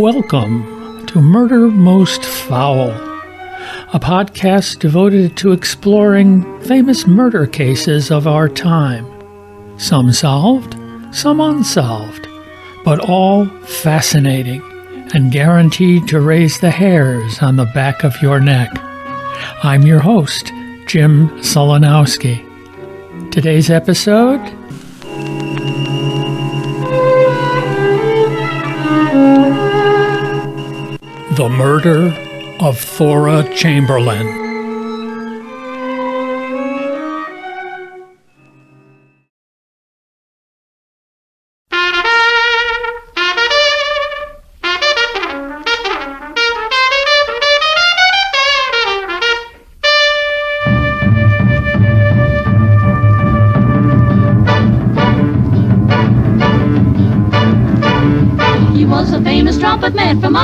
Welcome to Murder Most Foul, a podcast devoted to exploring famous murder cases of our time. Some solved, some unsolved, but all fascinating and guaranteed to raise the hairs on the back of your neck. I'm your host, Jim Solonowski. Today's episode: The Murder of Thora Chamberlain.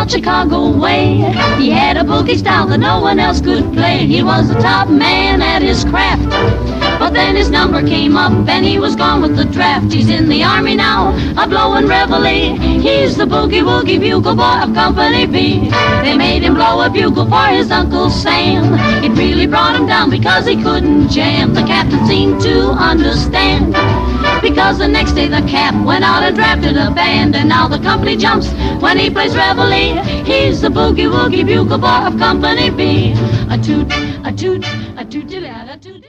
Chicago way. He had a boogie style that no one else could play. He was the top man at his craft. But then his number came up and he was gone with the draft. He's in the army now, a blowin' reveille. He's the boogie woogie bugle boy of Company B. They made him blow a bugle for his Uncle Sam. It really brought him down because he couldn't jam. The captain seemed to understand, because the next day the cap went out and drafted a band. And now the company jumps when he plays reveille. He's the boogie woogie bugle boy of Company B. A toot, a toot, a toot, a toot.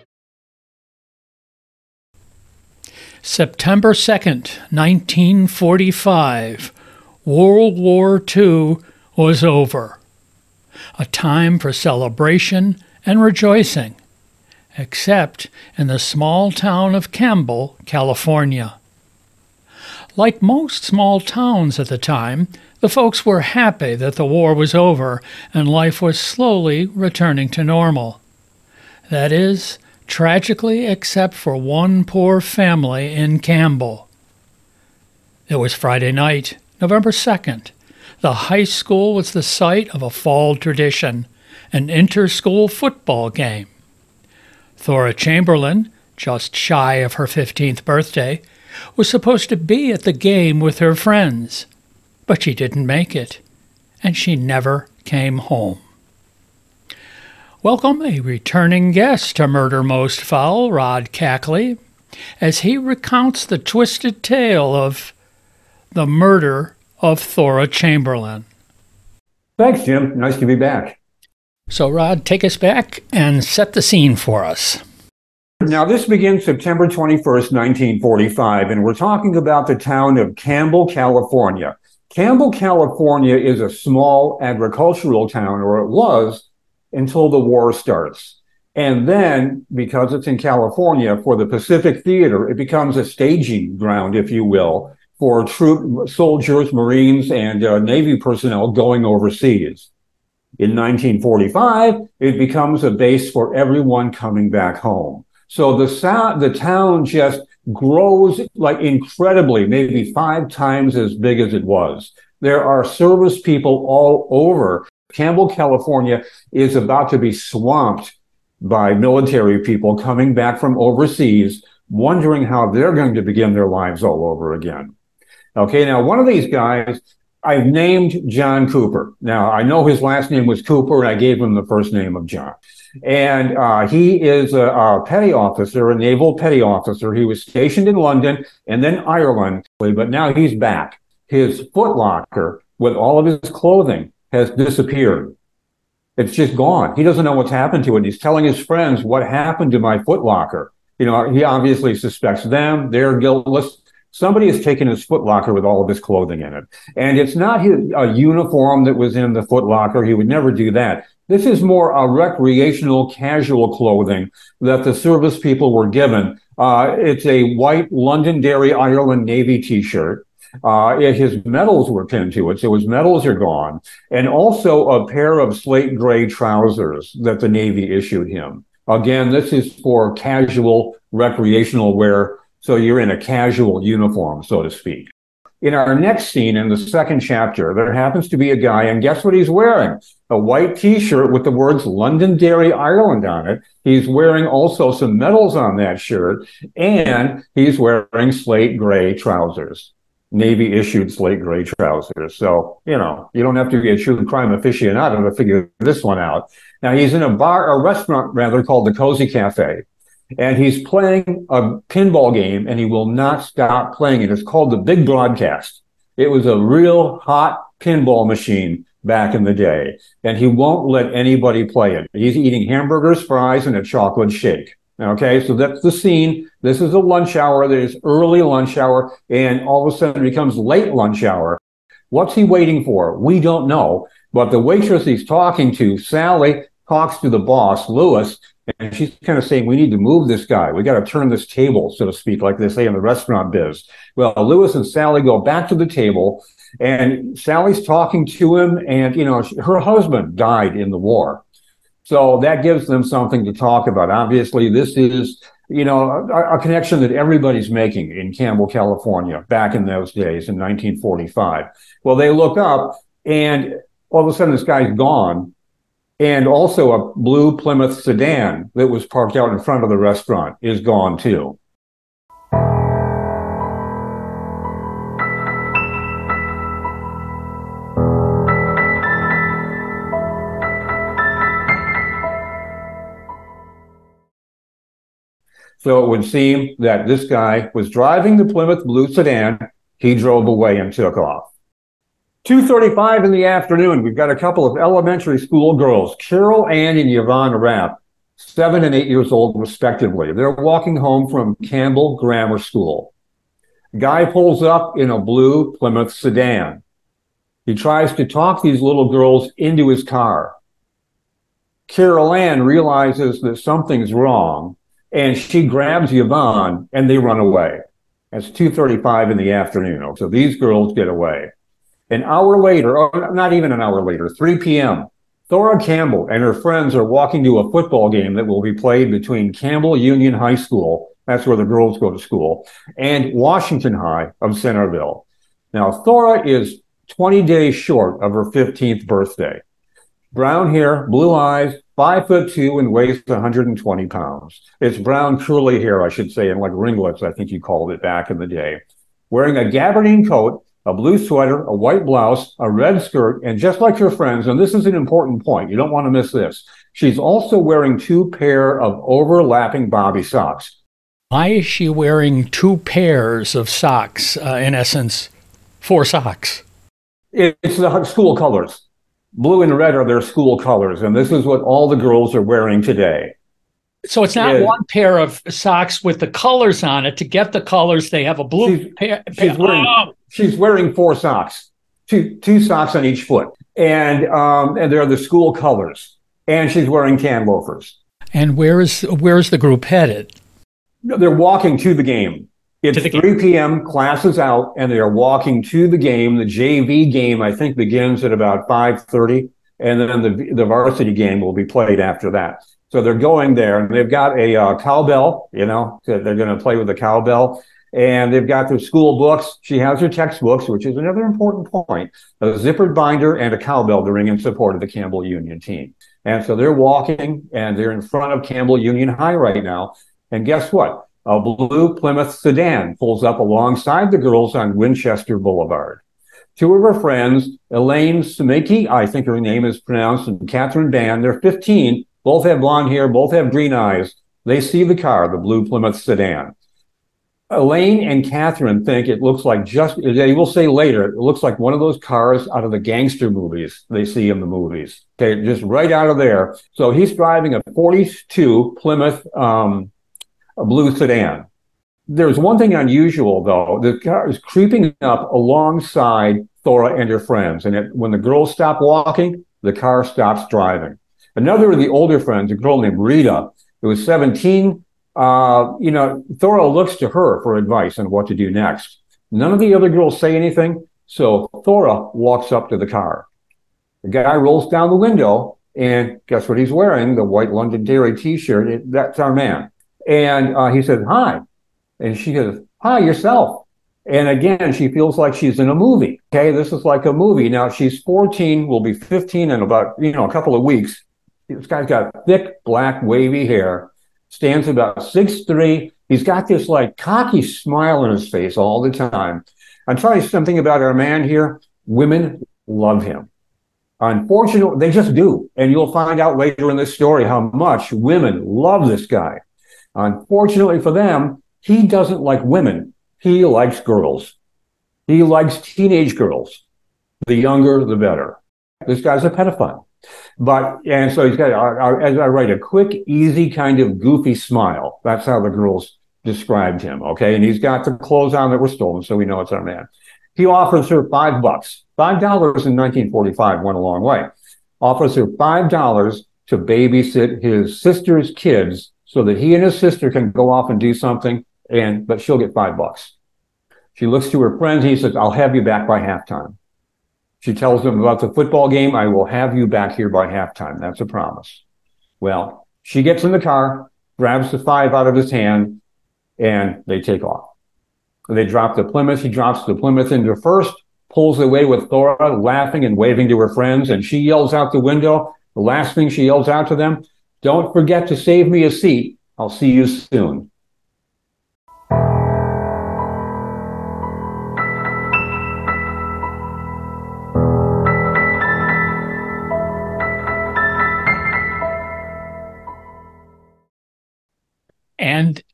September 2nd, 1945. World War II was over. A time for celebration and rejoicing, except in the small town of Campbell, California. Like most small towns at the time, the folks were happy that the war was over and life was slowly returning to normal. That is, tragically, except for one poor family in Campbell. It was Friday night, November 2nd. The high school was the site of a fall tradition, an inter-school football game. Thora Chamberlain, just shy of her 15th birthday, was supposed to be at the game with her friends, but she didn't make it, and she never came home. Welcome a returning guest to Murder Most Foul, Rod Kackley, as he recounts the twisted tale of the murder of Thora Chamberlain. Thanks, Jim. Nice to be back. So, Rod, take us back and set the scene for us. Now, this begins September 21st, 1945, and we're talking about the town of Campbell, California. Campbell, California is a small agricultural town, or it was, until the war starts. And then, because it's in California, for the Pacific Theater, it becomes a staging ground, if you will, for troop soldiers, Marines, and Navy personnel going overseas. In 1945, it becomes a base for everyone coming back home. So the town just grows like incredibly, maybe 5 times as big as it was. There are service people all over. Campbell, California is about to be swamped by military people coming back from overseas, wondering how they're going to begin their lives all over again. Okay, now one of these guys, I've named John Cooper. Now, I know his last name was Cooper, and I gave him the first name of John. And he is a petty officer, a naval petty officer. He was stationed in London and then Ireland, but now he's back. His footlocker with all of his clothing has disappeared. It's just gone. He doesn't know what's happened to it. He's telling his friends, what happened to my footlocker? You know, he obviously suspects them. They're guiltless. Somebody has taken his footlocker with all of his clothing in it. And it's not a uniform that was in the footlocker. He would never do that. This is more a recreational, casual clothing that the service people were given. It's a white Londonderry Ireland Navy T-shirt. His medals were pinned to it, so his medals are gone. And also a pair of slate gray trousers that the Navy issued him. Again, this is for casual, recreational wear. So you're in a casual uniform, so to speak. In our next scene, in the second chapter, there happens to be a guy, and guess what he's wearing? A white T-shirt with the words Londonderry, Ireland on it. He's wearing also some medals on that shirt, and he's wearing slate gray trousers. Navy-issued slate gray trousers. So, you know, you don't have to be a true crime aficionado to figure this one out. Now, he's in a bar, a restaurant, rather, called the Cozy Café, and he's playing a pinball game, and he will not stop playing it. It's called the Big Broadcast. It was a real hot pinball machine back in the day, and he won't let anybody play it. He's eating hamburgers, fries, and a chocolate shake. Okay, so that's the scene. This is a lunch hour. There's early lunch hour, and all of a sudden it becomes late lunch hour. What's he waiting for? We don't know. But the waitress he's talking to, Sally, talks to the boss, Lois, and she's kind of saying, we need to move this guy. We got to turn this table, so to speak, like they say in the restaurant biz. Well, Lois and Sally go back to the table, and Sally's talking to him, and, you know, her husband died in the war. So that gives them something to talk about. Obviously, this is, you know, a connection that everybody's making in Campbell, California, back in those days in 1945. Well, they look up, and all of a sudden this guy's gone, and also a blue Plymouth sedan that was parked out in front of the restaurant is gone too. So it would seem that this guy was driving the Plymouth blue sedan. He drove away and took off. 2:35 in the afternoon, we've got a couple of elementary school girls, Carol Ann and Yvonne Rapp, 7 and 8 years old, respectively. They're walking home from Campbell Grammar School. Guy pulls up in a blue Plymouth sedan. He tries to talk these little girls into his car. Carol Ann realizes that something's wrong, and she grabs Yvonne, and they run away. It's 2:35 in the afternoon, so these girls get away. An hour later, or not even an hour later, 3 p.m., Thora Campbell and her friends are walking to a football game that will be played between Campbell Union High School, that's where the girls go to school, and Washington High of Centerville. Now, Thora is 20 days short of her 15th birthday. Brown hair, blue eyes, 5'2", and weighs 120 pounds. It's brown curly hair, I should say, and like ringlets, I think you called it back in the day. Wearing a gabardine coat, a blue sweater, a white blouse, a red skirt, and just like your friends, and this is an important point, you don't want to miss this, she's also wearing two pair of overlapping bobby socks. Why is she wearing two pairs of socks? In essence, four socks. It's the school colors. Blue and red are their school colors, and this is what all the girls are wearing today. So it's not one pair of socks with the colors on it. To get the colors, they have a blue pair. She's wearing four socks, two socks on each foot, and they're the school colors, and she's wearing tan loafers. And where is the group headed? They're walking to the game. It's 3 p.m., class is out, and they are walking to the game. The JV game, I think, begins at about 5:30, and then the varsity game will be played after that. So they're going there, and they've got a cowbell, you know, they're going to play with a cowbell, and they've got their school books. She has her textbooks, which is another important point, a zippered binder and a cowbell to ring in support of the Campbell Union team. And so they're walking, and they're in front of Campbell Union High right now, and guess what? A blue Plymouth sedan pulls up alongside the girls on Winchester Boulevard. Two of her friends, Elaine Smicki, I think her name is pronounced, and Catherine Band, they're 15, both have blonde hair, both have green eyes. They see the car, the blue Plymouth sedan. Elaine and Catherine think it looks like they will say later, it looks like one of those cars out of the gangster movies they see in the movies. Okay, just right out of there. So he's driving a 42 Plymouth, a blue sedan. There's one thing unusual, though. The car is creeping up alongside Thora and her friends, and when the girls stop walking, the car stops driving. Another of the older friends, a girl named Rita, who was 17, you know, Thora looks to her for advice on what to do next. None of the other girls say anything, so Thora walks up to the car. The guy rolls down the window, and guess what he's wearing? The white Londonderry T-shirt. That's our man. And he says, hi. And she goes, hi, yourself. And again, she feels like she's in a movie. Okay, this is like a movie. Now, she's 14, will be 15 in about, you know, a couple of weeks. This guy's got thick, black, wavy hair, stands about 6'3". He's got this, like, cocky smile on his face all the time. I'll tell you something about our man here. Women love him. Unfortunately, they just do. And you'll find out later in this story how much women love this guy. Unfortunately for them, he doesn't like women. He likes girls. He likes teenage girls. The younger, the better. This guy's a pedophile. But, and so he's got, as I write, a quick, easy, kind of goofy smile. That's how the girls described him, okay? And he's got the clothes on that were stolen, so we know it's our man. He offers her $5. $5 in 1945 went a long way. Offers her $5 to babysit his sister's kids so that he and his sister can go off and do something, but she'll get $5. She looks to her friends. He says, I'll have you back by halftime. She tells them about the football game. I will have you back here by halftime. That's a promise. Well, she gets in the car, grabs the $5 out of his hand, and they take off. They drop the Plymouth. He drops the Plymouth into first, pulls away with Thora, laughing and waving to her friends, and she yells out the window. The last thing she yells out to them, don't forget to save me a seat. I'll see you soon.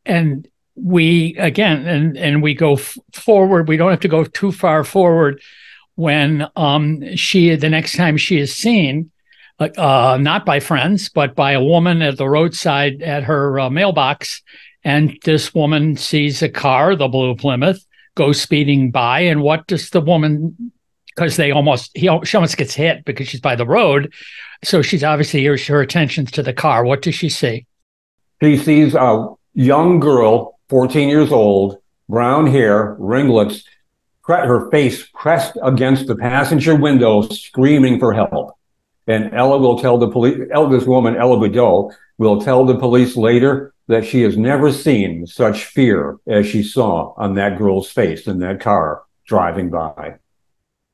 And we again, and we go forward. We don't have to go too far forward when the next time she is seen, not by friends, but by a woman at the roadside at her mailbox. And this woman sees a car, the blue Plymouth, go speeding by. And what does the woman? Because she almost gets hit because she's by the road. So she's obviously hears her attention to the car. What does she see? She sees a young girl, 14 years old, brown hair, ringlets, her face pressed against the passenger window, screaming for help. And Ella will tell the police, this woman, Ella Bideau, will tell the police later that she has never seen such fear as she saw on that girl's face in that car driving by.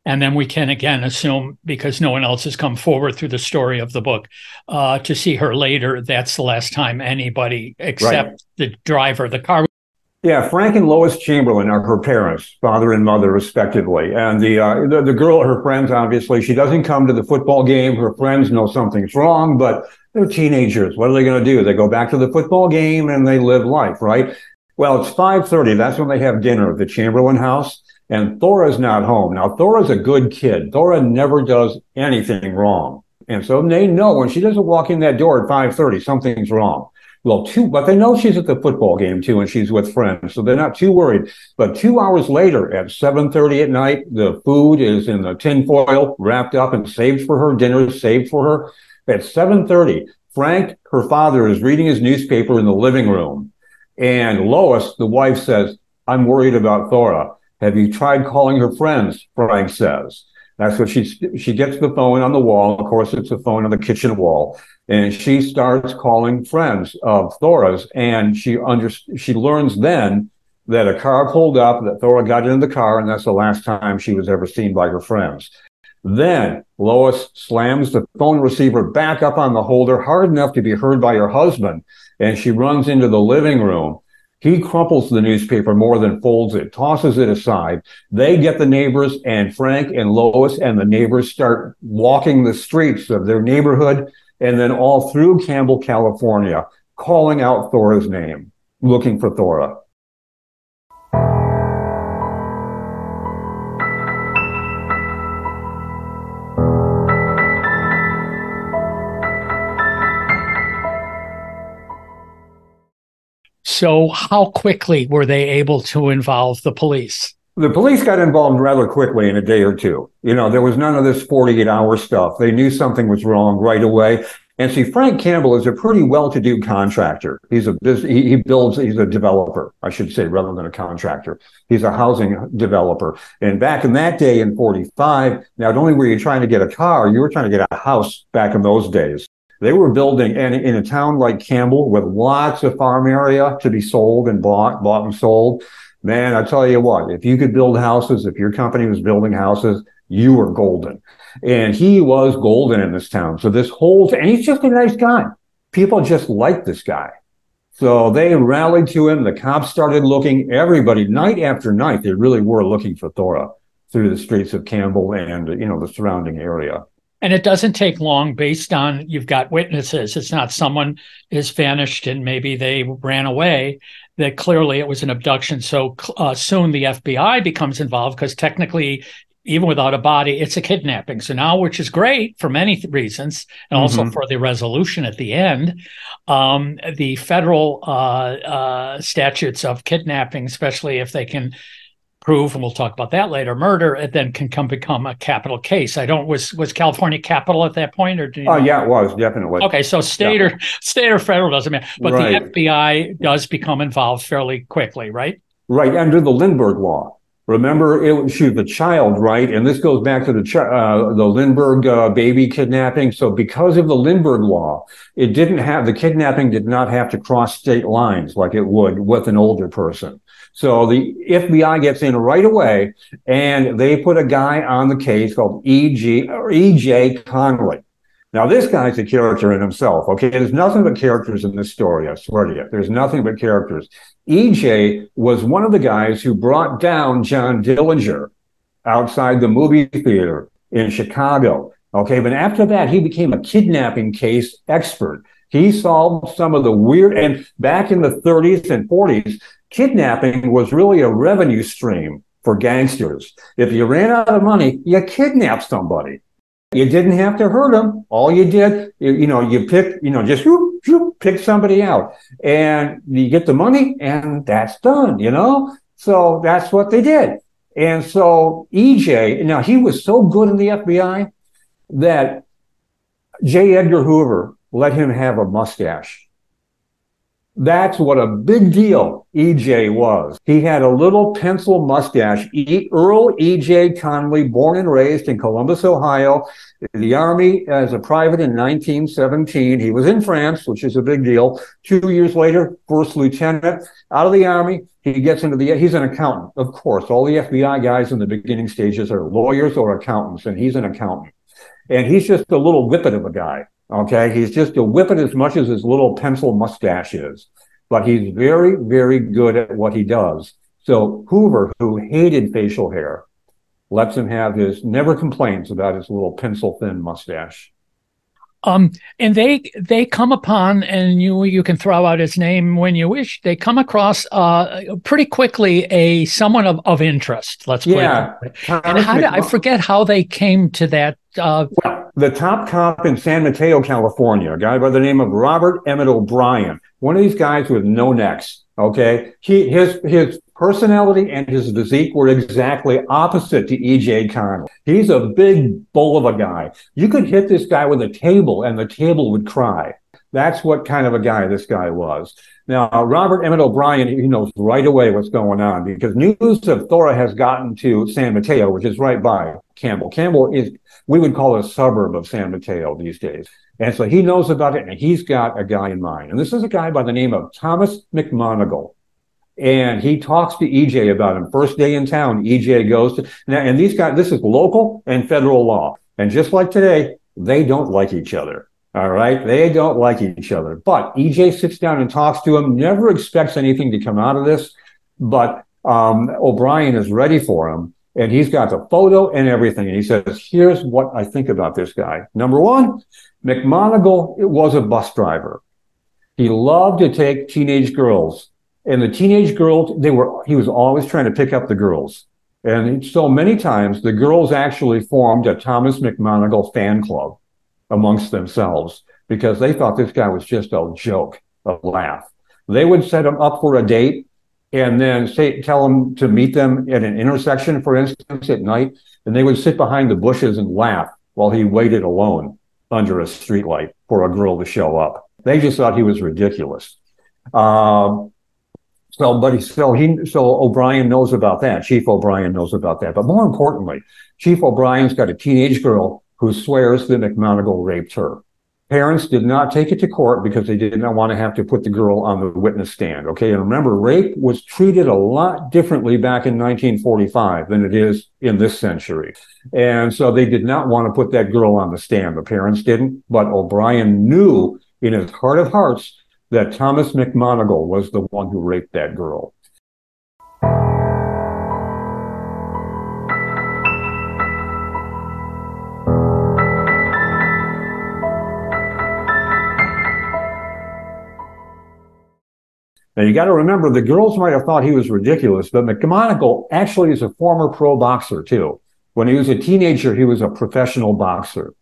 And then we can again assume, because no one else has come forward through the story of the book, to see her later, that's the last time anybody except the driver of the car. Yeah, Frank and Lois Chamberlain are her parents, father and mother, respectively. And the girl, her friends, obviously, she doesn't come to the football game. Her friends know something's wrong, but they're teenagers. What are they going to do? They go back to the football game and they live life, right? Well, it's 5:30. That's when they have dinner at the Chamberlain house. And Thora's not home. Now, Thora's a good kid. Thora never does anything wrong. And so they know when she doesn't walk in that door at 5:30, something's wrong. Well, but they know she's at the football game, too, and she's with friends, so they're not too worried. But 2 hours later, at 7:30 at night, the food is in the tinfoil, wrapped up and saved for her, dinner saved for her. At 7:30, Frank, her father, is reading his newspaper in the living room. And Lois, the wife, says, I'm worried about Thora. Have you tried calling her friends? Frank says. That's what she gets the phone on the wall. Of course, it's a phone on the kitchen wall. And she starts calling friends of Thora's. And she learns then that a car pulled up, that Thora got into the car, and that's the last time she was ever seen by her friends. Then Lois slams the phone receiver back up on the holder hard enough to be heard by her husband. And she runs into the living room. He crumples the newspaper more than folds it, tosses it aside. They get the neighbors, and Frank and Lois and the neighbors start walking the streets of their neighborhood and then all through Campbell, California, calling out Thora's name, looking for Thora. So how quickly were they able to involve the police? The police got involved rather quickly in a day or two. You know, there was none of this 48-hour stuff. They knew something was wrong right away. And see, Frank Campbell is a pretty well-to-do contractor. He's a developer, I should say, rather than a contractor. He's a housing developer. And back in that day in 45, not only were you trying to get a car, you were trying to get a house back in those days. They were building, and in a town like Campbell with lots of farm area to be sold and bought and sold. Man, I tell you what, if you could build houses, if your company was building houses, you were golden. And he was golden in this town. So this whole, and he's just a nice guy. People just like this guy. So they rallied to him. The cops started looking. Everybody, night after night, they really were looking for Thora through the streets of Campbell and, you know, the surrounding area. And it doesn't take long based on you've got witnesses. It's not someone is vanished and maybe they ran away, that clearly it was an abduction. So soon the FBI becomes involved because technically, even without a body, it's a kidnapping. So now, which is great for many reasons, and also for the resolution at the end, the federal statutes of kidnapping, especially if they can prove, and we'll talk about that later, murder, it then can become a capital case. I don't, was California capital at that point? Or do you know? Yeah, it was, definitely. Okay, so state, or, state or federal doesn't matter. But right. The FBI does become involved fairly quickly, right? Right, under the Lindbergh Law. Remember, she was a child, right? And this goes back to the Lindbergh baby kidnapping. So because of the Lindbergh Law, it didn't have, the kidnapping did not have to cross state lines like it would with an older person. So the FBI gets in right away, and they put a guy on the case called E.J. Conley. Now, this guy's a character in himself, okay? There's nothing but characters in this story, I swear to you. There's nothing but characters. E.J. was one of the guys who brought down John Dillinger outside the movie theater in Chicago, okay? But after that, he became a kidnapping case expert. He solved some of the weird, and back in the 30s and 40s, kidnapping was really a revenue stream for gangsters. If you ran out of money, you kidnapped somebody. You didn't have to hurt them. All you did, you pick, just whoop, whoop, pick somebody out, and you get the money, and that's done, So that's what they did. And so EJ, now he was so good in the FBI that J. Edgar Hoover let him have a mustache. That's what a big deal EJ was. He had a little pencil mustache. Earl E.J. Conley, born and raised in Columbus, Ohio, in the Army as a private in 1917. He was in France, which is a big deal. 2 years later, first lieutenant. Out of the Army, he gets into the, he's an accountant. Of course, all the FBI guys in the beginning stages are lawyers or accountants, and he's an accountant. And he's just a little whippet of a guy. Okay, he's just a whippet as much as his little pencil mustache is. But he's very, very good at what he does. So Hoover, who hated facial hair, lets him have his, never complains about his little pencil-thin mustache. And they come upon, and you can throw out his name when you wish, they come across pretty quickly someone of interest, let's put it that way. And I forget how they came to that. Well, the top cop in San Mateo, California, a guy by the name of Robert Emmett O'Brien, one of these guys with no necks, okay? His personality and his physique were exactly opposite to E.J. Conley. He's a big bull of a guy. You could hit this guy with a table and the table would cry. That's what kind of a guy this guy was. Now, Robert Emmett O'Brien, he knows right away what's going on because news of Thora has gotten to San Mateo, which is right by Campbell. Campbell is, we would call it a suburb of San Mateo these days. And so he knows about it and he's got a guy in mind. And this is a guy by the name of Thomas McMonigle. And he talks to EJ about him. First day in town, EJ goes to, and these guys, this is local and federal law. And just like today, they don't like each other. All right. They don't like each other, but EJ sits down and talks to him, never expects anything to come out of this, but, O'Brien is ready for him and he's got the photo and everything. And he says, here's what I think about this guy. Number one, McMonigle, it was a bus driver. He loved to take teenage girls. And the teenage girls, he was always trying to pick up the girls. And so many times the girls actually formed a Thomas McMonigle fan club amongst themselves because they thought this guy was just a joke, a laugh. They would set him up for a date and then tell him to meet them at an intersection, for instance, at night. And they would sit behind the bushes and laugh while he waited alone under a streetlight for a girl to show up. They just thought he was ridiculous. So O'Brien knows about that. Chief O'Brien knows about that. But more importantly, Chief O'Brien's got a teenage girl who swears that McMonigle raped her. Parents did not take it to court because they did not want to have to put the girl on the witness stand. Okay. And remember, rape was treated a lot differently back in 1945 than it is in this century. And so they did not want to put that girl on the stand. The parents didn't, but O'Brien knew in his heart of hearts that Thomas McMonigle was the one who raped that girl. Now, you got to remember, the girls might have thought he was ridiculous, but McMonigle actually is a former pro boxer, too. When he was a teenager, he was a professional boxer.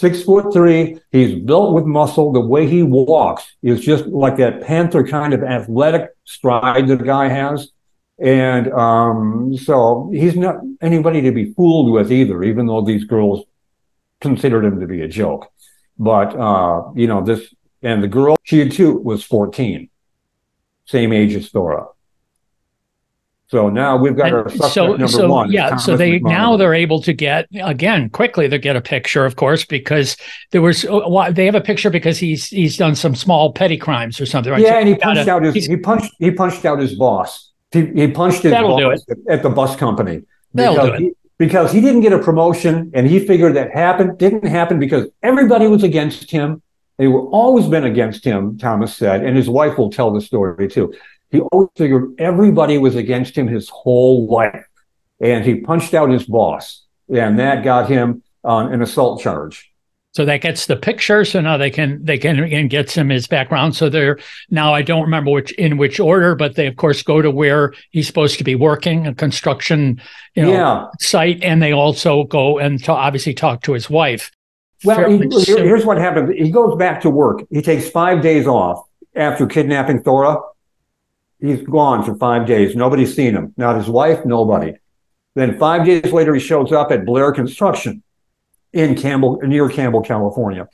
6'3", he's built with muscle. The way he walks is just like that panther kind of athletic stride that the guy has. And so he's not anybody to be fooled with either, even though these girls considered him to be a joke. But, you know, this, and the girl, she too was 14, same age as Thora. So now we've got our suspect number one. Yeah, so they now they're able to get, again, quickly they get a picture, of course, because there was, they have a picture because he's done some small petty crimes or something. Right? Yeah, so and he punched out his boss. He punched his boss at the bus company. Because he didn't get a promotion, and he figured that didn't happen because everybody was against him. They were always been against him, Thomas said, and his wife will tell the story too. He always figured everybody was against him his whole life, and he punched out his boss, and that got him an assault charge. So that gets the picture. So now they can get some his background. So they're now, I don't remember which order, but they of course go to where he's supposed to be working, a construction site, and they also go and obviously talk to his wife. Well, here's what happened. He goes back to work. He takes 5 days off after kidnapping Thora. He's gone for 5 days. Nobody's seen him. Not his wife, nobody. Then 5 days later, he shows up at Blair Construction in Campbell, near Campbell, California.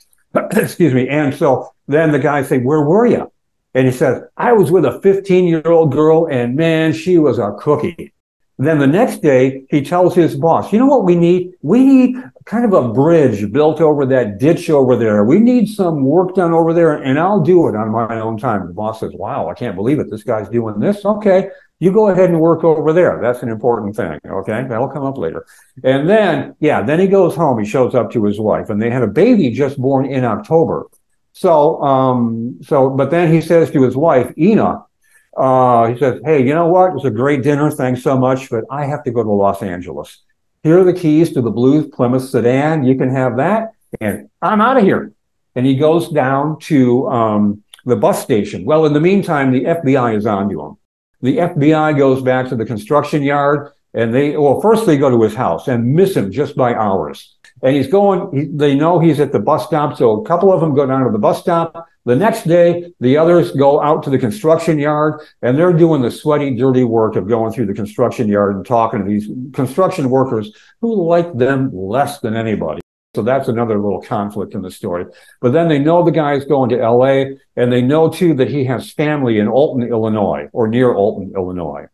Excuse me. And so then the guy says, "Where were you?" And he says, "I was with a 15-year-old girl, and man, she was a cookie." Then the next day, he tells his boss, "You know what we need? We need kind of a bridge built over that ditch over there. We need some work done over there, and I'll do it on my own time." The boss says, "Wow, I can't believe it. This guy's doing this. Okay, you go ahead and work over there. That's an important thing. Okay, that'll come up later." And then, then he goes home. He shows up to his wife, and they had a baby just born in October. So, but then he says to his wife, Ina, he says, "Hey, you know what? It was a great dinner. Thanks so much, but I have to go to Los Angeles. Here are the keys to the blue Plymouth sedan. You can have that, and I'm out of here." And he goes down to the bus station. Well, in the meantime, the FBI is on to him. The FBI goes back to the construction yard, and first they go to his house and miss him just by hours. And he's going, they know he's at the bus stop, so a couple of them go down to the bus stop. The next day, the others go out to the construction yard, and they're doing the sweaty, dirty work of going through the construction yard and talking to these construction workers who like them less than anybody. So that's another little conflict in the story. But then they know the guy's going to L.A., and they know, too, that he has family in Alton, Illinois, or near Alton, Illinois.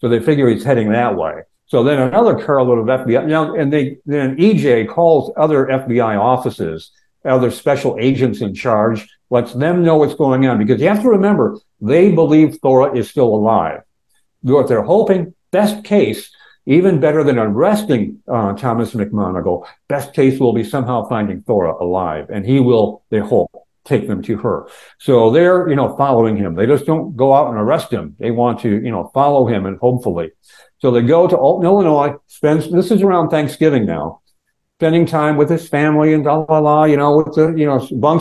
So they figure he's heading that way. So then another carload of FBI, then E.J. calls other FBI offices, other special agents in charge, lets them know what's going on, because you have to remember, they believe Thora is still alive. What they're hoping, best case, even better than arresting Thomas McMonigle, best case will be somehow finding Thora alive, and he will, they hope, take them to her. So they're, following him. They just don't go out and arrest him. They want to, follow him, and hopefully. So they go to Alton, Illinois, this is around Thanksgiving now, spending time with his family and bunks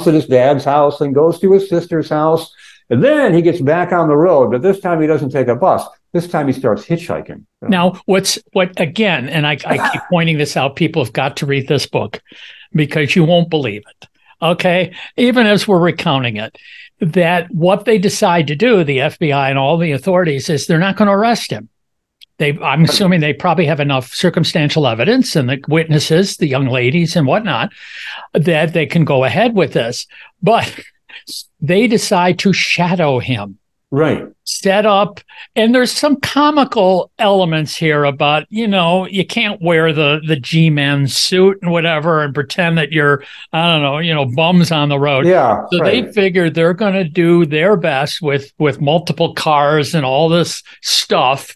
at his dad's house and goes to his sister's house. And then he gets back on the road, but this time he doesn't take a bus. This time he starts hitchhiking. Now, again, and I keep pointing this out, people have got to read this book because you won't believe it. Okay, even as we're recounting it, that what they decide to do, the FBI and all the authorities, is they're not going to arrest him. I'm assuming they probably have enough circumstantial evidence and the witnesses, the young ladies and whatnot, that they can go ahead with this. But they decide to shadow him. Right. Set up. And there's some comical elements here about, you can't wear the G-Man suit and whatever and pretend that you're, bums on the road. Yeah. So They figure they're going to do their best with multiple cars and all this stuff.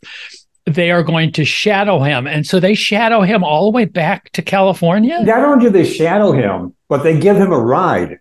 They are going to shadow him. And so they shadow him all the way back to California? Not only do they shadow him, but they give him a ride.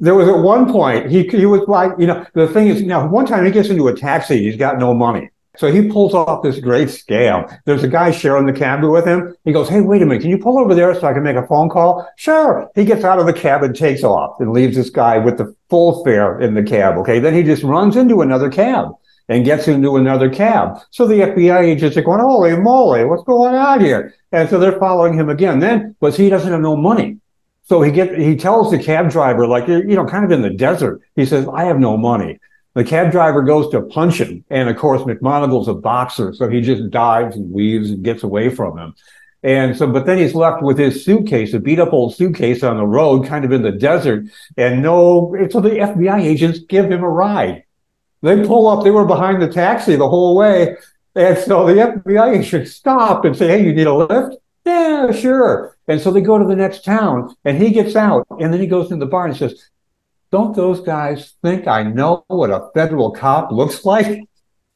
There was at one point, he was like, you know, the thing is, now one time he gets into a taxi, he's got no money. So he pulls off this great scam. There's a guy sharing the cab with him. He goes, hey, wait a minute. Can you pull over there so I can make a phone call? Sure. He gets out of the cab and takes off and leaves this guy with the full fare in the cab. Okay. Then he just runs into another cab and gets into another cab. So the FBI agents are going, holy moly, what's going on here? And so they're following him again. Then, but he doesn't have no money. So he tells the cab driver, like, you know, kind of in the desert. He says, I have no money. The cab driver goes to punch him, and of course McMonigle's a boxer, so he just dives and weaves and gets away from him. And so, but then he's left with his suitcase, a beat up old suitcase on the road, kind of in the desert, and so the FBI agents give him a ride. They pull up, they were behind the taxi the whole way, and so the FBI agents stop and say, hey, you need a lift? Yeah, sure. And so they go to the next town, and he gets out, and then he goes into the bar and says, don't those guys think I know what a federal cop looks like?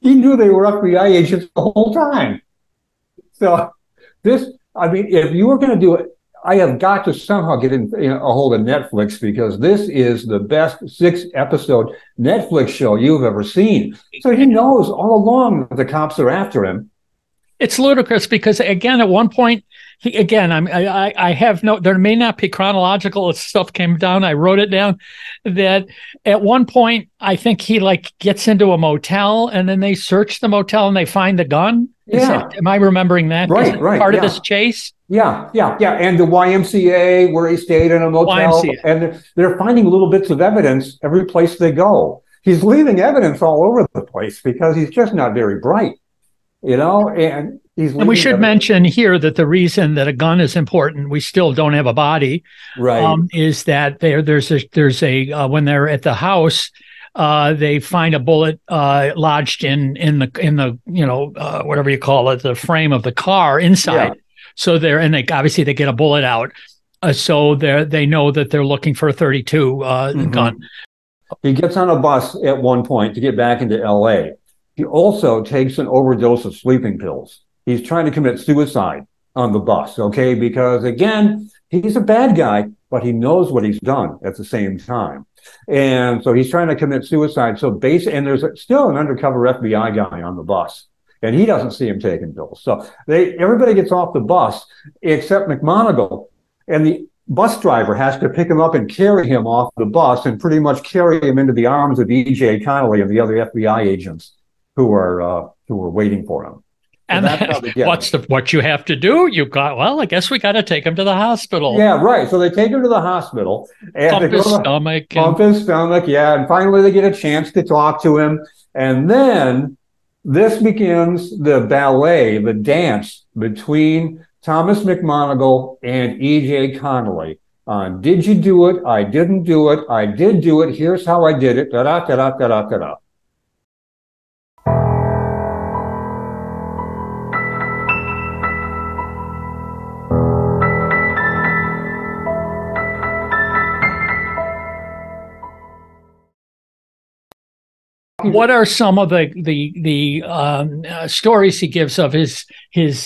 He knew they were FBI agents the whole time. So this, I mean, if you were going to do it, I have got to somehow get in a hold of Netflix, because this is the best 6-episode Netflix show you've ever seen. So he knows all along that the cops are after him. It's ludicrous because, again, at one point, there may not be chronological, as stuff came down, I wrote it down, that at one point, I think he like gets into a motel, and then they search the motel and they find the gun. Yeah. Am I remembering that? Right. Part of this chase? Yeah. And the YMCA, where he stayed in a motel. YMCA. And they're finding little bits of evidence every place they go. He's leaving evidence all over the place because he's just not very bright. You know, and we should mention here that the reason that a gun is important, we still don't have a body, right? Is that there's when they're at the house, they find a bullet lodged in the whatever you call it, the frame of the car inside. Yeah. So they get a bullet out, so they know that they're looking for a .32 gun. He gets on a bus at one point to get back into L.A. He also takes an overdose of sleeping pills. He's trying to commit suicide on the bus, okay? Because, again, he's a bad guy, but he knows what he's done at the same time. And so he's trying to commit suicide. And there's still an undercover FBI guy on the bus, and he doesn't see him taking pills. So everybody gets off the bus except McMonigle, and the bus driver has to pick him up and carry him off the bus and pretty much carry him into the arms of E.J. Conley and the other FBI agents who are waiting for him. And what you have to do, I guess we got to take him to the hospital. Yeah, right. So they take him to the hospital. Pump his stomach, yeah. And finally they get a chance to talk to him. And then this begins the ballet, the dance between Thomas McMonigle and E.J. Conley. Did you do it? I didn't do it. I did do it. Here's how I did it. Da-da, da-da, da-da, da-da. What are some of the stories he gives of his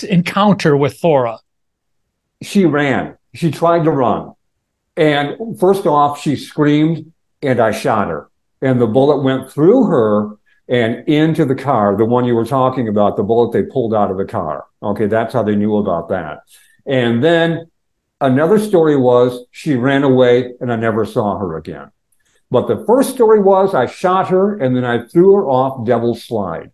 encounter with Thora? She ran. She tried to run. And first off, she screamed, and I shot her. And the bullet went through her and into the car, the one you were talking about, the bullet they pulled out of the car. Okay, that's how they knew about that. And then another story was she ran away, and I never saw her again. But the first story was I shot her and then I threw her off Devil's Slide.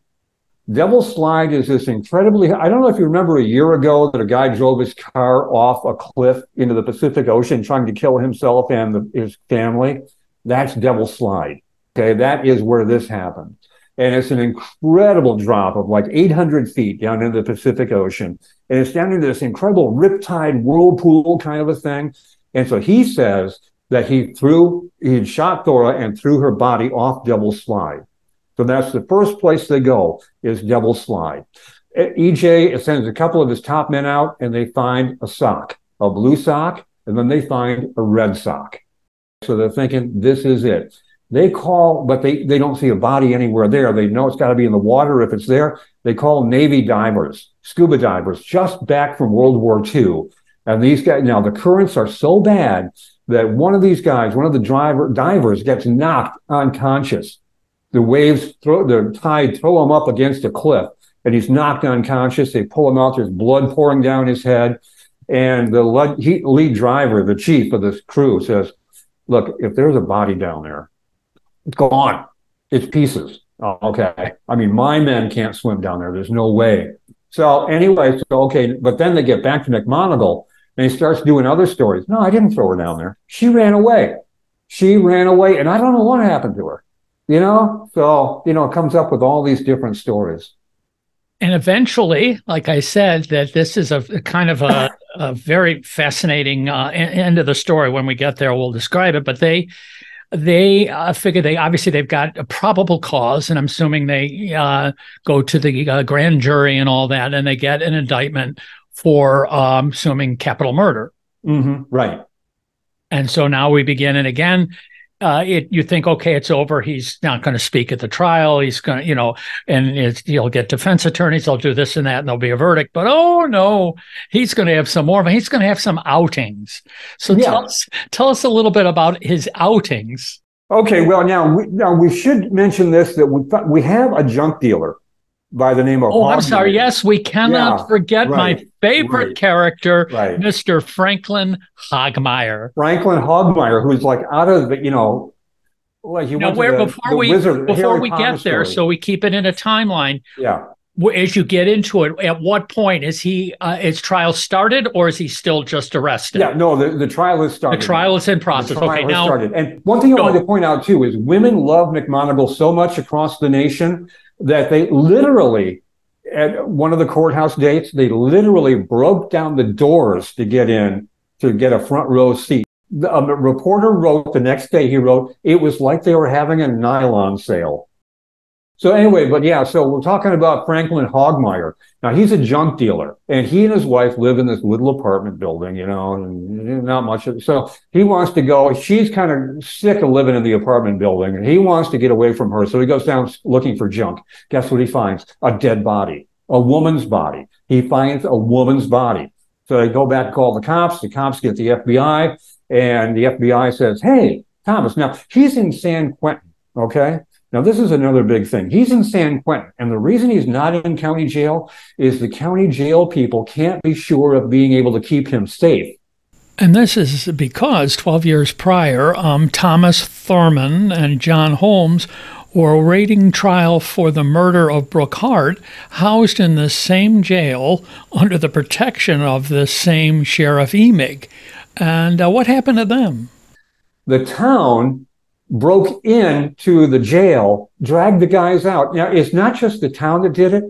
Devil's Slide is this incredibly, I don't know if you remember a year ago that a guy drove his car off a cliff into the Pacific Ocean trying to kill himself and his family. That's Devil's Slide. Okay, that is where this happened. And it's an incredible drop of like 800 feet down into the Pacific Ocean. And it's down into this incredible riptide whirlpool kind of a thing. And so he says that he had shot Thora and threw her body off Devil's Slide. So that's the first place they go, is Devil's Slide. EJ sends a couple of his top men out, and they find a sock, a blue sock, and then they find a red sock. So they're thinking, this is it. They call, but they don't see a body anywhere there. They know it's got to be in the water if it's there. They call Navy divers, scuba divers, just back from World War II. And these guys, now the currents are so bad that one of these guys, one of the divers, gets knocked unconscious. The waves, the tide throw him up against a cliff, and he's knocked unconscious. They pull him out. There's blood pouring down his head. And the lead driver, the chief of this crew, says, look, if there's a body down there, it's gone. It's pieces. Oh, okay. I mean, my men can't swim down there. There's no way. So anyway, okay. But then they get back to McMonigle, and he starts doing other stories. No, I didn't throw her down there. She ran away. She ran away, and I don't know what happened to her. You know? So, you know, it comes up with all these different stories. And eventually, like I said, that this is a kind of a very fascinating end of the story. When we get there, we'll describe it. But they figure they've got a probable cause, and I'm assuming they go to the grand jury and all that, and they get an indictment for assuming capital murder. Mm-hmm. Right. And so now we begin, and again, you think, okay, it's over. He's not going to speak at the trial. He's going to, you know, and he'll get defense attorneys. They'll do this and that, and there'll be a verdict. But oh no, he's going to have some more. He's going to have some outings. So yeah. Tell us a little bit about his outings. Okay, well now we should mention this, that we have a junk dealer by the name of. Oh, Hogmeyer. I'm sorry. Yes, we cannot forget my favorite character, Mr. Franklin Hogmeyer. Franklin Hogmeyer, who's like out of the, you know, like he went to the Wizard. Before we get there, so we keep it in a timeline. Yeah. As you get into it, at what point is he? Is trial started, or is he still just arrested? Yeah, no, the trial is started. The trial is in process. Okay, now started. And one thing I wanted to point out too is women love McMonigle so much across the nation that they literally, at one of the courthouse dates, they literally broke down the doors to get in, to get a front row seat. The reporter wrote the next day, he wrote, it was like they were having a nylon sale. So anyway, but yeah, so we're talking about Franklin Hogmeyer. Now, he's a junk dealer, and he and his wife live in this little apartment building, you know, and not much. So he wants to go. She's kind of sick of living in the apartment building, and he wants to get away from her. So he goes down looking for junk. Guess what he finds? A dead body, a woman's body. He finds a woman's body. So they go back and call the cops. The cops get the FBI, and the FBI says, hey, Thomas. Now, he's in San Quentin, okay? Now, this is another big thing. He's in San Quentin, and the reason he's not in county jail is the county jail people can't be sure of being able to keep him safe. And this is because 12 years prior, Thomas Thurman and John Holmes were awaiting trial for the murder of Brooke Hart, housed in the same jail under the protection of the same Sheriff Emig. And what happened to them? The town broke into the jail, dragged the guys out. Now, it's not just the town that did it.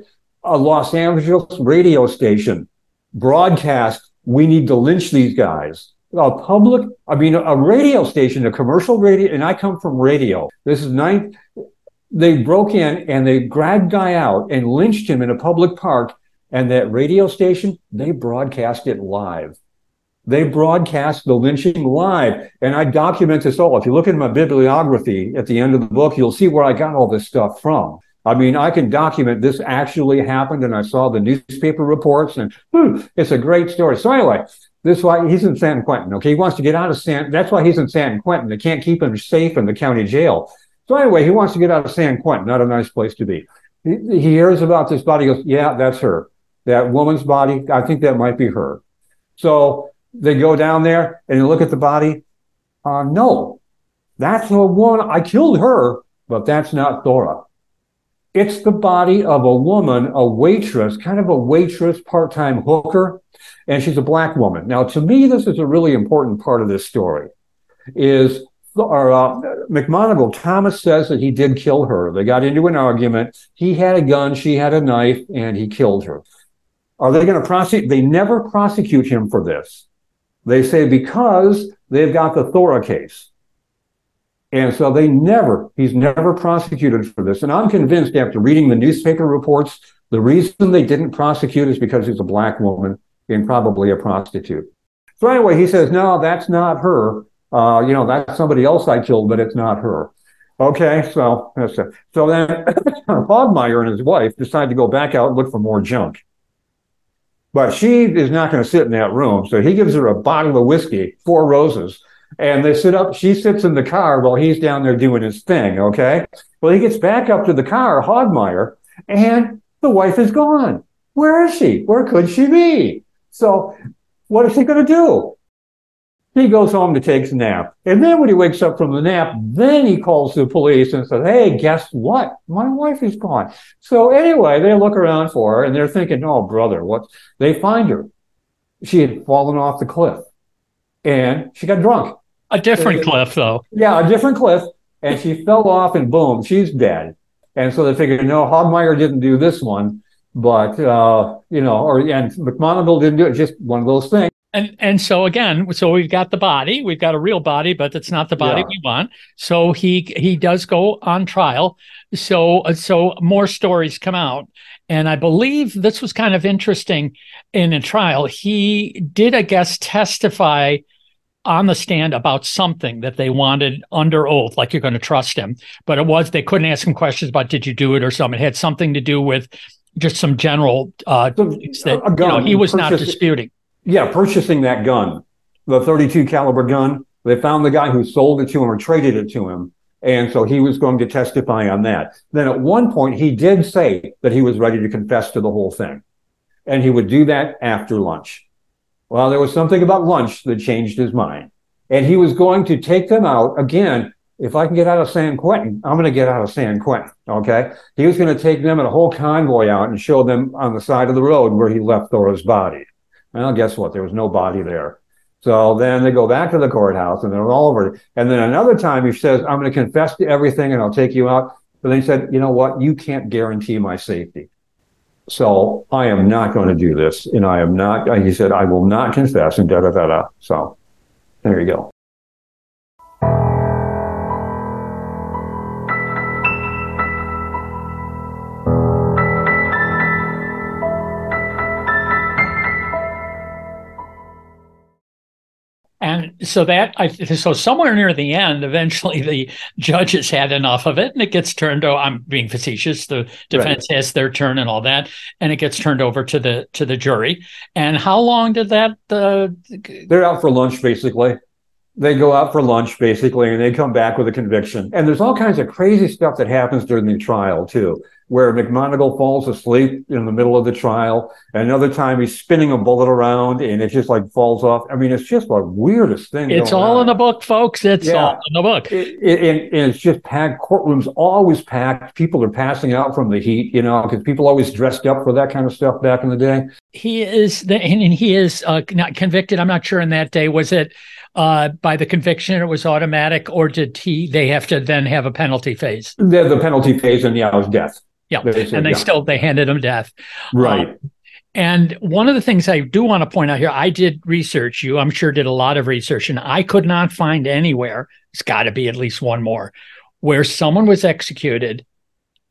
A Los Angeles radio station broadcast, we need to lynch these guys. A radio station, a commercial radio, and I come from radio. This is ninth. They broke in and they dragged guy out and lynched him in a public park. And that radio station, they broadcast it live. They broadcast the lynching live, and I document this all. If you look at my bibliography at the end of the book, you'll see where I got all this stuff from. I mean, I can document this actually happened, and I saw the newspaper reports, and it's a great story. So anyway, this is why he's in San Quentin, okay? He wants to get out of that's why he's in San Quentin. They can't keep him safe in the county jail. So anyway, he wants to get out of San Quentin, not a nice place to be. He hears about this body, he goes, yeah, that's her. That woman's body, I think that might be her. So they go down there and look at the body. No, that's a woman. I killed her, but that's not Thora. It's the body of a woman, a waitress, kind of a waitress, part-time hooker, and she's a black woman. Now, to me, this is a really important part of this story. McMonigle, Thomas says that he did kill her. They got into an argument. He had a gun, she had a knife, and he killed her. Are they going to prosecute? They never prosecute him for this. They say because they've got the Thora case. And so he's never prosecuted for this. And I'm convinced after reading the newspaper reports, the reason they didn't prosecute is because she's a black woman and probably a prostitute. So anyway, he says, no, that's not her. You know, that's somebody else I killed, but it's not her. Okay, so that's it. So then Hogmeyer and his wife decide to go back out and look for more junk. But she is not going to sit in that room. So he gives her a bottle of whiskey, 4 Roses, And they sit up, she sits in the car while he's down there doing his thing, okay? Well, he gets back up to the car, Hogmeyer, and the wife is gone. Where is she? Where could she be? So what is he going to do? He goes home to take a nap. And then when he wakes up from the nap, then he calls the police and says, hey, guess what? My wife is gone. So anyway, they look around for her and they're thinking, oh, brother, what? They find her. She had fallen off the cliff and she got drunk. A different cliff, though. Yeah, a different cliff. And she fell off and boom, she's dead. And so they figured, no, Hogmeyer didn't do this one. But, and McMonigle didn't do it. Just one of those things. And so again, so we've got the body, we've got a real body, but it's not the body we want. So he does go on trial. So more stories come out. And I believe this was kind of interesting in a trial. He did, I guess, testify on the stand about something that they wanted under oath, like you're going to trust him. But it was, they couldn't ask him questions about, did you do it or something? It had something to do with just some general, that he was not disputing. Yeah, purchasing that gun, the 32 caliber gun. They found the guy who sold it to him or traded it to him. And so he was going to testify on that. Then at one point, he did say that he was ready to confess to the whole thing. And he would do that after lunch. Well, there was something about lunch that changed his mind. And he was going to take them out again. If I can get out of San Quentin, I'm going to get out of San Quentin. Okay. He was going to take them and a whole convoy out and show them on the side of the road where he left Thora's body. Well, guess what? There was no body there. So then they go back to the courthouse and they're all over. And then another time he says, I'm going to confess to everything and I'll take you out. But then he said, you know what? You can't guarantee my safety. So I am not going to do this. And I am not, he said, I will not confess and da-da-da-da. So there you go. And so so somewhere near the end, eventually the judges had enough of it and it gets turned over. I'm being facetious. The defense has their turn and all that. And it gets turned over to the jury. And how long did that? They're out for lunch, basically. They go out for lunch, basically, and they come back with a conviction. And there's all kinds of crazy stuff that happens during the trial, too, where McMonigle falls asleep in the middle of the trial. Another time he's spinning a bullet around and it just like falls off. I mean, it's just the weirdest thing. It's all in the book, folks. It's all in the book. And it's just packed. Courtrooms always packed. People are passing out from the heat, because people always dressed up for that kind of stuff back in the day. He is not convicted. I'm not sure in that day. Was it by the conviction it was automatic, or did they have to then have a penalty phase? The penalty phase, and it was death. Yeah, and they handed him death. Right. And one of the things I do want to point out here, I did research. You, I'm sure, did a lot of research, and I could not find anywhere, it's got to be at least one more, where someone was executed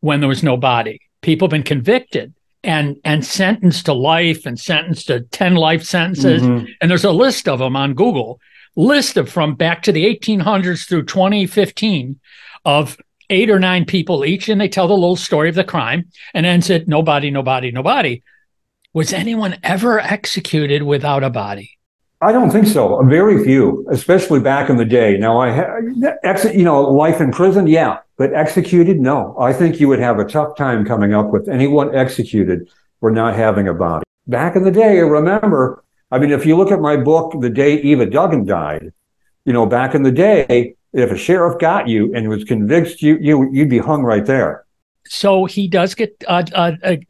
when there was no body. People have been convicted and sentenced to life and sentenced to 10 life sentences. Mm-hmm. And there's a list of them on Google, list of from back to the 1800s through 2015 of 8 or 9 people each, and they tell the little story of the crime and ends it, nobody, nobody, nobody. Was anyone ever executed without a body? I don't think so. Very few, especially back in the day. Now, life in prison, yeah, but executed, no. I think you would have a tough time coming up with anyone executed for not having a body. Back in the day, remember, I mean, if you look at my book, The Day Eva Duggan Died, back in the day, if a sheriff got you and was convinced you'd be hung right there. So he does get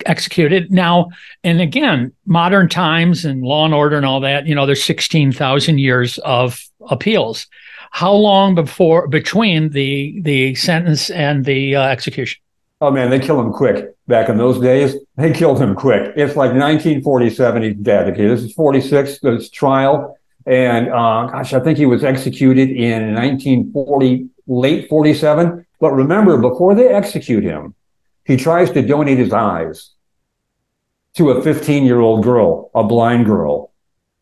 executed now. And again, modern times and Law and Order and all that, there's 16,000 years of appeals. How long between the sentence and the execution? Oh, man, they kill him quick. Back in those days, they killed him quick. It's like 1947, he's dead. Okay, this is 46, this trial. And I think he was executed in 1940, late 47. But remember, before they execute him, he tries to donate his eyes to a 15-year-old girl, a blind girl.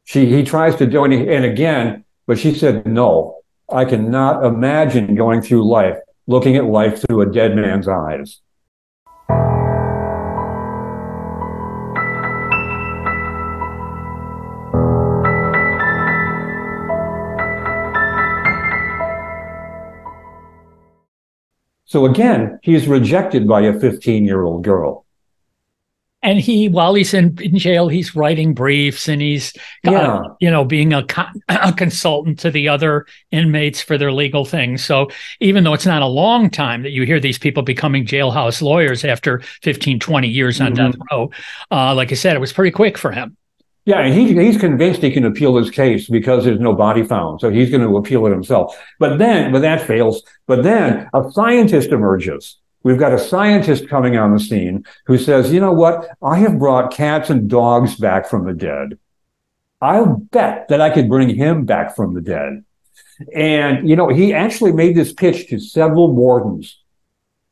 He tries to donate, and again, but she said, no, I cannot imagine going through life, looking at life through a dead man's eyes. So again, he's rejected by a 15-year-old girl. And he, while he's in jail, he's writing briefs and he's, being a consultant to the other inmates for their legal things. So even though it's not a long time that you hear these people becoming jailhouse lawyers after 15, 20 years on death row, like I said, it was pretty quick for him. Yeah, and he's convinced he can appeal his case because there's no body found. So he's going to appeal it himself. But that fails. But then a scientist emerges. We've got a scientist coming on the scene who says, you know what? I have brought cats and dogs back from the dead. I'll bet that I could bring him back from the dead. And, you know, he actually made this pitch to several wardens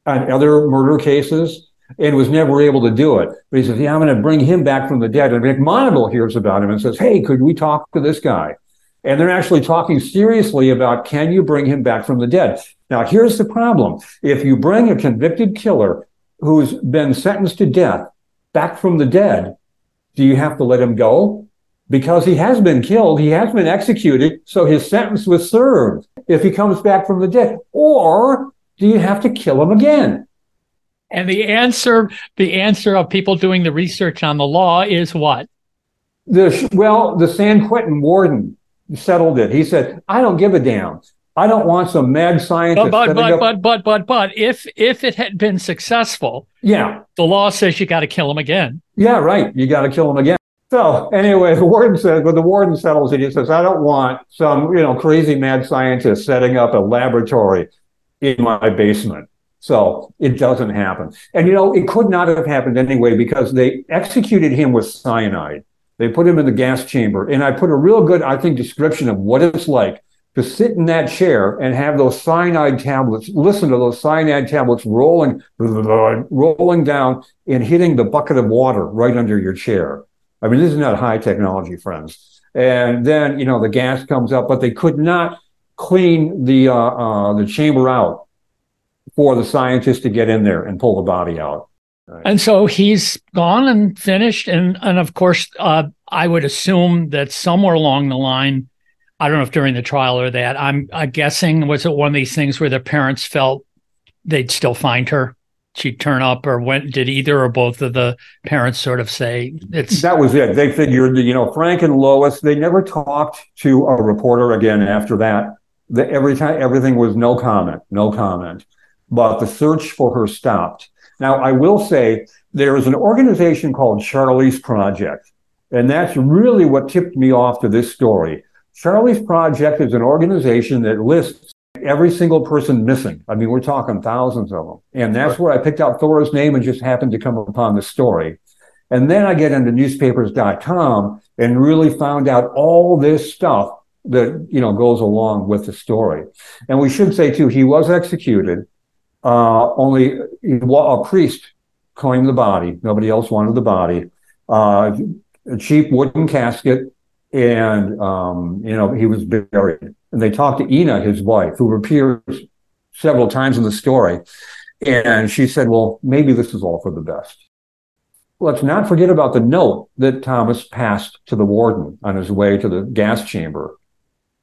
on other murder cases and was never able to do it. But he says, yeah, I'm going to bring him back from the dead. And McMonigle hears about him and says, hey, could we talk to this guy? And they're actually talking seriously about, can you bring him back from the dead? Now, here's the problem. If you bring a convicted killer who's been sentenced to death back from the dead, do you have to let him go? Because he has been killed, he has been executed, so his sentence was served if he comes back from the dead. Or do you have to kill him again? And the answer of people doing the research on the law is what? The San Quentin warden settled it. He said, I don't give a damn. I don't want some mad scientist. But if it had been successful, the law says you got to kill him again. Yeah, right. You got to kill him again. So anyway, the warden settles it. He says, I don't want some, crazy mad scientist setting up a laboratory in my basement. So it doesn't happen. And, it could not have happened anyway because they executed him with cyanide. They put him in the gas chamber. And I put a real good, I think, description of what it's like to sit in that chair and have those cyanide tablets, listen to those cyanide tablets rolling down and hitting the bucket of water right under your chair. I mean, this is not high technology, friends. And then, the gas comes up, but they could not clean the chamber out for the scientist to get in there and pull the body out. Right. And so he's gone and finished. And of course, I would assume that somewhere along the line, I don't know if during the trial or that, I'm guessing, was it one of these things where the parents felt they'd still find her? She'd turn up, or did either or both of the parents sort of say it's... That was it. They figured, Frank and Lois, they never talked to a reporter again after that. Every time, everything was no comment. But the search for her stopped. Now, I will say there is an organization called Charlie's Project, and that's really what tipped me off to this story. Charlie's Project is an organization that lists every single person missing. I mean, we're talking thousands of them. And that's where I picked out Thora's name and just happened to come upon the story. And then I get into newspapers.com and really found out all this stuff that, goes along with the story. And we should say, too, he was executed. Only a priest claimed the body. Nobody else wanted the body. A cheap wooden casket. And, he was buried. And they talked to Ina, his wife, who appears several times in the story. And she said, well, maybe this is all for the best. Let's not forget about the note that Thomas passed to the warden on his way to the gas chamber.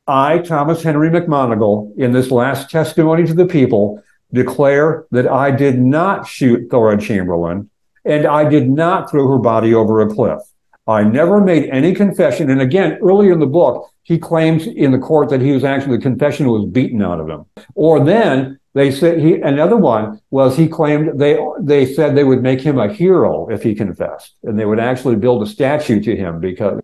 I, Thomas Henry McMonigle, in this last testimony to the people, declare that I did not shoot Thora Chamberlain and I did not throw her body over a cliff. I never made any confession. And again, earlier in the book, he claims in the court that he was actually, the confession was beaten out of him. Or then they said another one was he claimed they said they would make him a hero if he confessed, and they would actually build a statue to him because.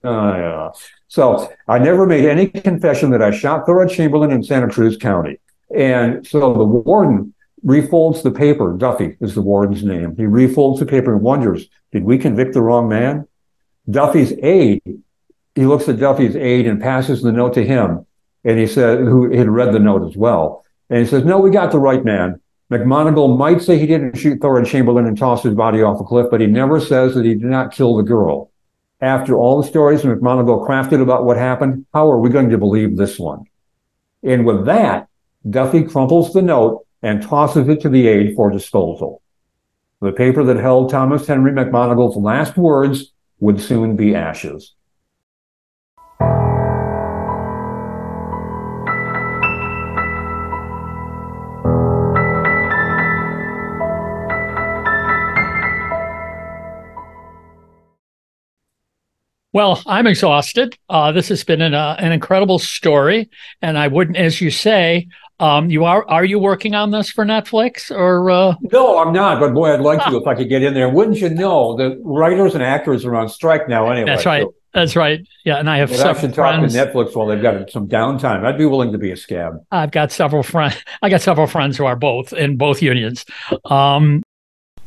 So I never made any confession that I shot Thora Chamberlain in Santa Cruz County. And so the warden refolds the paper. Duffy is the warden's name. He refolds the paper and wonders, did we convict the wrong man? He looks at Duffy's aide and passes the note to him, and he said, who had read the note as well, and he says, no, we got the right man. McMonigle might say he didn't shoot Thora Chamberlain and toss his body off a cliff, but he never says that he did not kill the girl. After all the stories McMonigle crafted about what happened, how are we going to believe this one? And with that, Duffy crumples the note and tosses it to the aide for disposal. The paper that held Thomas Henry McMonigle's last words would soon be ashes. Well, I'm exhausted. This has been an incredible story. And I wouldn't, as you say, are you working on this for Netflix or? No, I'm not. But boy, I'd like to if I could get in there. Wouldn't you know, the writers and actors are on strike now anyway. That's right. So. That's right. Yeah. And I have several friends. I should talk to Netflix while they've got some downtime. I'd be willing to be a scab. I've got several friends. I got several friends who are both in both unions.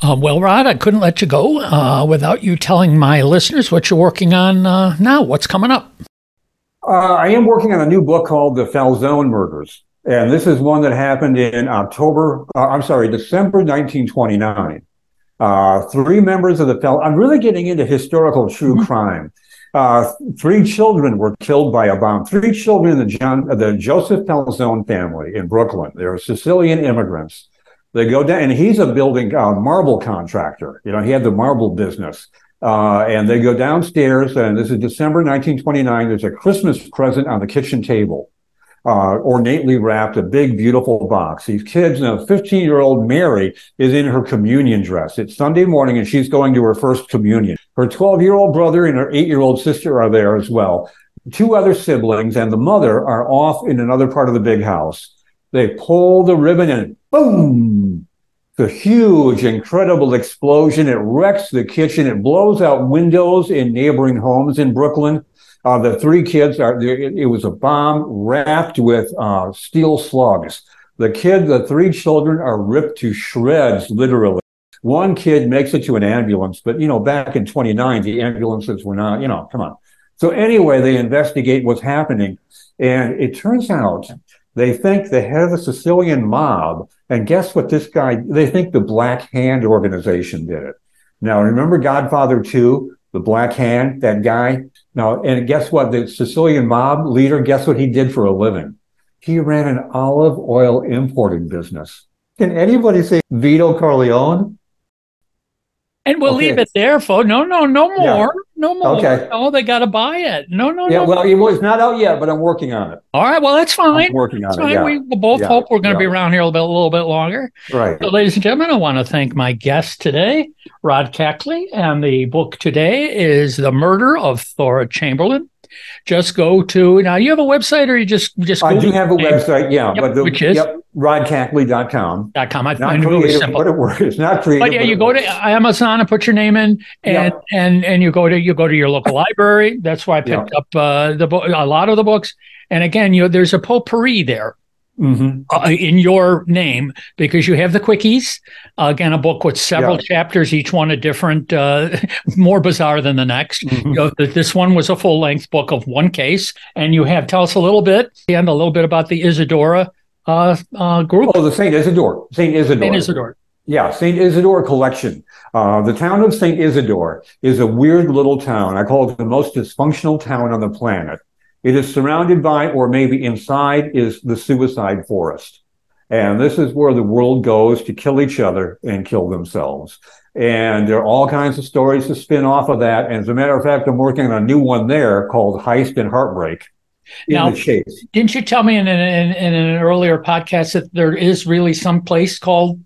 Well, Rod, I couldn't let you go without you telling my listeners what you're working on now. What's coming up? I am working on a new book called The Falzone Murders. And this is one that happened in December 1929. Three members of the I'm really getting into historical true crime. Three children were killed by a bomb. Three children in the Joseph Falzone family in Brooklyn. They're Sicilian immigrants. They go down, and he's a building marble contractor. You know, he had the marble business. And they go downstairs, and this is December 1929. There's a Christmas present on the kitchen table, ornately wrapped, a big, beautiful box. These kids, now 15-year-old Mary is in her communion dress. It's Sunday morning, and she's going to her first communion. Her 12-year-old brother and her 8-year-old sister are there as well. Two other siblings and the mother are off in another part of the big house. They pull the ribbon and boom! The huge, incredible explosion. It wrecks the kitchen. It blows out windows in neighboring homes in Brooklyn. The three kids are there. It was a bomb wrapped with steel slugs. The three children are ripped to shreds, literally. One kid makes it to an ambulance, but, you know, back in 29, the ambulances were not, you know, come on. So anyway, they investigate what's happening. And it turns out they think the head of the Sicilian mob, and guess what this guy, they think the Black Hand organization did it. Now, remember Godfather 2, the Black Hand, that guy? Now, and guess what? The Sicilian mob leader, guess what he did for a living? He ran an olive oil importing business. Can anybody say Vito Corleone? And we'll leave it there, folks. No more. Okay. Oh, they got to buy it. It's not out yet, but I'm working on it. All right. Well, that's fine. Yeah. We both hope we're going to be around here a little bit longer. Right. So, ladies and gentlemen, I want to thank my guest today, Rod Kackley, and the book today is The Murder of Thora Chamberlain. Just go to now. You have a website, or you just? I do have a website, but which is rodkackley.com. I find it really simple. It's not creative. But yeah, you go to Amazon and put your name in, and you go to your local library. That's why I picked up the book, a lot of the books. And again, there's a potpourri there. Mm-hmm. In your name, because you have the quickies. Again, a book with several chapters, each one a different, more bizarre than the next. Mm-hmm. You know, this one was a full-length book of one case, and you have tell us a little bit about the Isidore group. Oh, the Saint Isidore. Yeah, Saint Isidore collection. The town of Saint Isidore is a weird little town. I call it the most dysfunctional town on the planet. It is surrounded by, or maybe inside, is the suicide forest. And this is where the world goes to kill each other and kill themselves. And there are all kinds of stories to spin off of that. And as a matter of fact, I'm working on a new one there called Heist and Heartbreak. Now, didn't you tell me in an earlier podcast that there is really some place called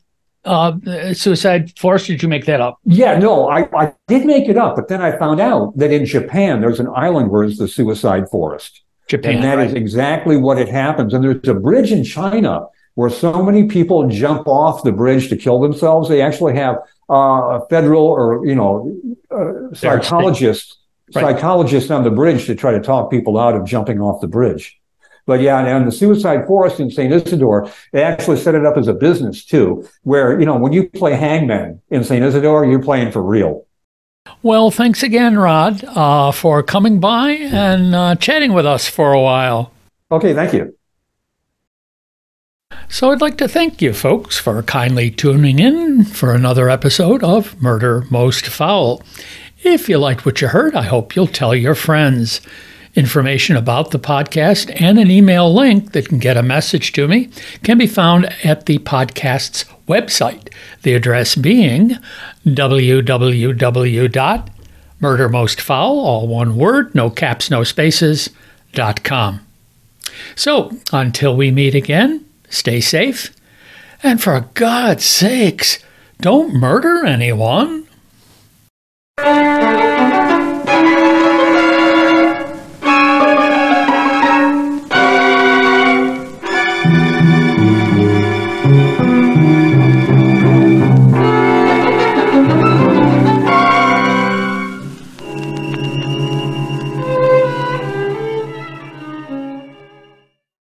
suicide forest? Did you make that up? Yeah, no, I did make it up, but then I found out that in Japan there's an island where it's the suicide forest. Japan, and that is exactly what it happens. And there's a bridge in China where so many people jump off the bridge to kill themselves. They actually have a federal or psychologists on the bridge to try to talk people out of jumping off the bridge. But yeah, and the suicide forest in St. Isidore, they actually set it up as a business too, where, you know, when you play hangman in St. Isidore, you're playing for real. Well, thanks again, Rod, for coming by and chatting with us for a while. Okay, thank you. So I'd like to thank you folks for kindly tuning in for another episode of Murder Most Foul. If you liked what you heard, I hope you'll tell your friends. Information about the podcast and an email link that can get a message to me can be found at the podcast's website, the address being www.murdermostfoul, all one word, no caps, no spaces, .com. So, until we meet again, stay safe, and for God's sakes, don't murder anyone.